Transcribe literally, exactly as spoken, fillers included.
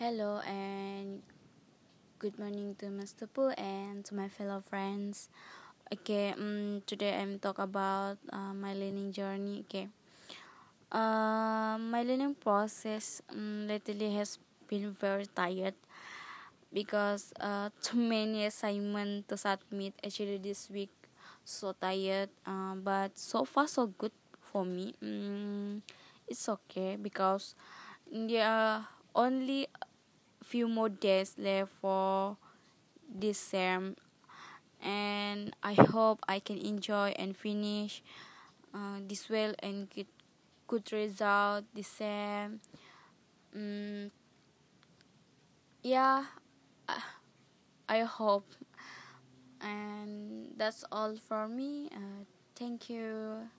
Hello and good morning to Mister Poo and to my fellow friends. Okay, um, today I'm talk about uh, my learning journey. Okay, uh, my learning process um, lately has been very tired because uh, too many assignments to submit actually this week. So tired, uh, but so far so good for me. Um, it's okay because there are only few more days left for this term, and I hope I can enjoy and finish uh, this well and get good result this term. Um, yeah, I hope, and that's all for me. Uh, thank you.